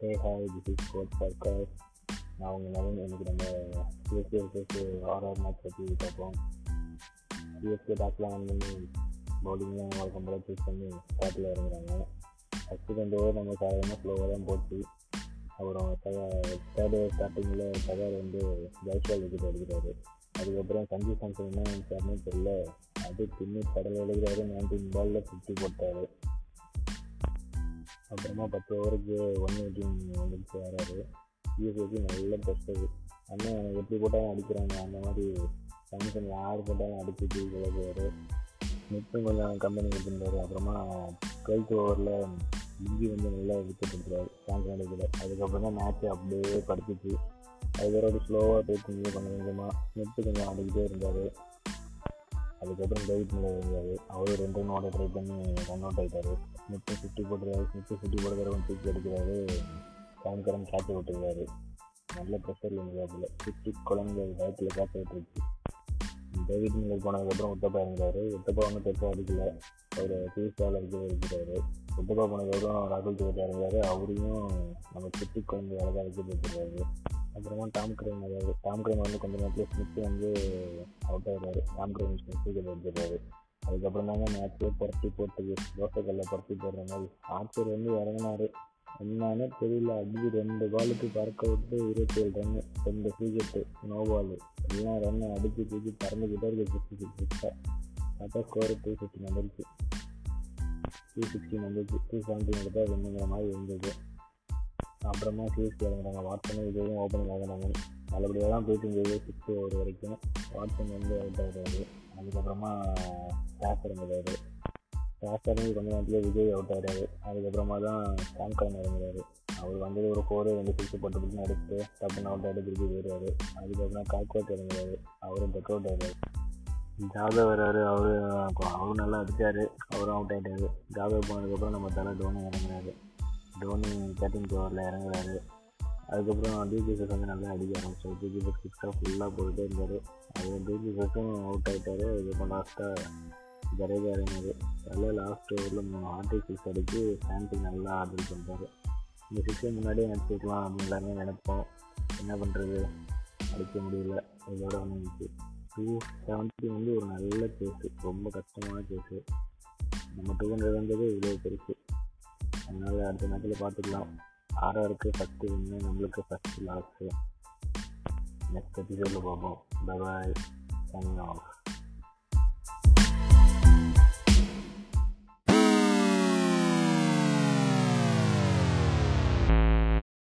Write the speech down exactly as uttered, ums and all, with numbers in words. Hey hi, this is sport podcast. நான் உங்கள் நவீன். எனக்கு நம்ம சிஎஸ்கே விசேஷ ஆர்ஆர் மேட்ச் பற்றி பார்ப்போம். சிஎஸ்கே பேட்லாம் ஆன் பண்ணி பவுலிங்லாம் வழக்கம் போல் சூஸ் பண்ணி பேட்டில் இறங்குறாங்க. ஃபஸ்ட்டு ரெண்டு ஓவர் நம்ம சாதாரணமாக ஸ்லோவாக தான் போட்டு, அப்புறம் தேர்ட் ஓவர் ஸ்டார்டிங்கில் தகவல் வந்து ஜெய்ஸ்வால் விக்கெட் எடுக்கிறாரு. அதுக்கப்புறம் சஞ்சு சாம்சன் என்ன நினைச்சாருன்னு தெரியல, அது பின்னி கடல் எழுகிறாரு. நைன்டீன் பாலில் ஃபிஃப்டி போட்டார். அப்புறமா பத்து ஓவருக்கு ஒன் எயிட்டின் வந்துட்டு வராரு. சிஎஸ்கேக்கு நல்ல பெஸ்ட்டு அண்ணன் எனக்கு எப்படி போட்டாலும் அடிக்கிறாங்க. அந்த மாதிரி சாம்சன் யார் போட்டாலும் அடிச்சுட்டு விளையாடுவார். மிட்டும் கொஞ்சம் கம்பெனி எடுத்துருந்தார். அப்புறமா டுவெல்த் ஓவரில் இஞ்சி வந்து நல்லா விக்கெட் எடுக்கிறார் சாம்சன் எடுக்கல. அதுக்கப்புறம் தான் மேட்ச்சை அப்படியே படுத்துச்சு. அதுக்கப்புறம் ஸ்லோவாக போயிட்டு கொஞ்சம் கொஞ்சமாக நெட்டு கொஞ்சம் ஆடிக்கிட்டே இருந்தார். அதுக்கப்புறம் ட்ரைவ் பண்ண இருந்தார். அவரும் ரெண்டு ரன் ஓட ட்ரை பண்ணி ரன் அவுட் ஆகிட்டார். நெட்டு சுட்டி போட்டுறாரு. நெட்டு சுட்டி போடுறவங்க தூக்கி எடுக்கிறாரு. சாயங்காலம் காற்று விட்டுருக்காரு. நல்ல ப்ரெஷர் இந்த காலத்தில் சுற்றி குழந்தை காய்ச்சல காற்று விட்டுருச்சு. ட்ரைவிட் மில்லர் போனதுக்கப்புறம் உத்தப்பா இருந்தார். உத்தப்பா ஒன்றும் பெருசாக அடிக்கல. அவர் பேசால் அடிக்கவே இருக்கிறாரு. உத்தப்பா போனதுக்கப்புறம் ராகுல் தேவையாக இருந்தார். அவரையும் நம்ம சுற்றி குழந்தை அழகாக அடிக்க போட்டுருக்காரு. அப்புறமா டாம் கிரேன் வராது. டாம் கிரேன் வந்து கொஞ்சம் நேரத்தில் ஸ்மித்து வந்து அவுட் ஆகிறாரு. டாம் கிரேன் ஸ்மித்துக்கு எடுத்துடுறாரு. அதுக்கப்புறம் தாங்க மேட்ச்சே புரட்டி போட்டுது. தோசைக்கல்ல புரட்டி போடுற மாதிரி ஆச்சர் வந்து இறங்கினார். என்னன்னு தெரியல, அடிச்சு ரெண்டு பாலுக்கு பறக்க விட்டு இருபத்தி ஏழு ரன்னு, ரெண்டு விக்கெட்டு, நோ பாலு, எல்லாம் ரன்னு அடிச்சு தூக்கி பறந்துக்கிட்டே இருக்குது. சிக்ஸ்டி சிக்ஸ் சிக்ஸாக பார்த்தா ஸ்கோரு டூ சிக்ஸ்டி வந்துருச்சு. டூ சிக்ஸ்டி வந்துச்சு டூ செவன்ட்டி எடுத்தால் ரெண்டுங்கிற மாதிரி இருந்தது. அப்புறமா சிஎஸ்கே இறங்குறாங்க. வாட்ஸன் இதுவும் ஓப்பனிங் ஆகுறாங்க. நல்லபடியாக தான் போயிட்டு இருந்தது. சிக்ஸ் ஓவர் வரைக்கும் வாட்ஸன் வந்து அவுட் ஆகிறாரு. அதுக்கப்புறமா டாஸ் இறங்குறாரு. டாஸ் இறங்கி கொஞ்ச நேரத்தில் விஜய் அவுட் ஆகிறாரு. அதுக்கப்புறமா தான் சாம்கான் இறங்குறாரு. அவர் வந்தது ஒரு ஃபோர் ரெண்டு சிக்ஸ் போட்டு பிடிச்சி எடுத்து டப்புன்னு அவுட் ஆகிட்டு திருப்பி போயிடுறாரு. அதுக்கப்புறம் காக்வாட் இறங்குறாரு. அவரும் டெக் அவுட் ஆகிறாரு. ஜாதவ் வர்றாரு. அவரு அவரும் நல்லா அடித்தார். அவரும் அவுட் ஆகிட்டாரு. ஜாதவ் போனதுக்கப்புறம் நம்ம தலை டோனி இறங்குறாரு. டோனி தேர்ட்டின் ஓவரில் இறங்குறாரு. அதுக்கப்புறம் டிஜிஎஸ் வந்து நல்லா அடிக்க ஆரம்பிச்சார். டிஜிஎஸ் சிக்ஸாக ஃபுல்லாக போயிட்டே இருந்தார். அது டிஜிஎஸும் அவுட் ஆகிட்டார். அதுக்கப்புறம் லாஸ்ட்டாக ஜடேஜா இறங்கினார். அதில் லாஸ்ட் ஓவரில் மூணு ஆர்டி சிக்ஸ் அடித்து ஃபேன்ஸுக்கு நல்லா ஆர்டர் பண்ணுறாரு. இந்த சிக்ஸை முன்னாடியே நினச்சிக்கலாம் அப்படின்னு எல்லாருமே நினைப்போம். என்ன பண்ணுறது, அடிக்க முடியல. இதோட வந்துச்சு டூ செவன்ட்டி வந்து ஒரு நல்ல கேஸு, ரொம்ப கஷ்டமான கேஸு. நம்ம டூ ஹண்ட்ரட் வந்தது இவ்வளோ பெருசு. அதனால் அடுத்த நேரத்தில் பார்த்துக்கலாம். ஆர்ஆருக்கு ஃபஸ்ட்டு வின்னு, நம்மளுக்கு ஃபஸ்ட்டு லாஸ்ட்டு. நெக்ஸ்ட் எபிசோடில் பார்ப்போம். பாய்.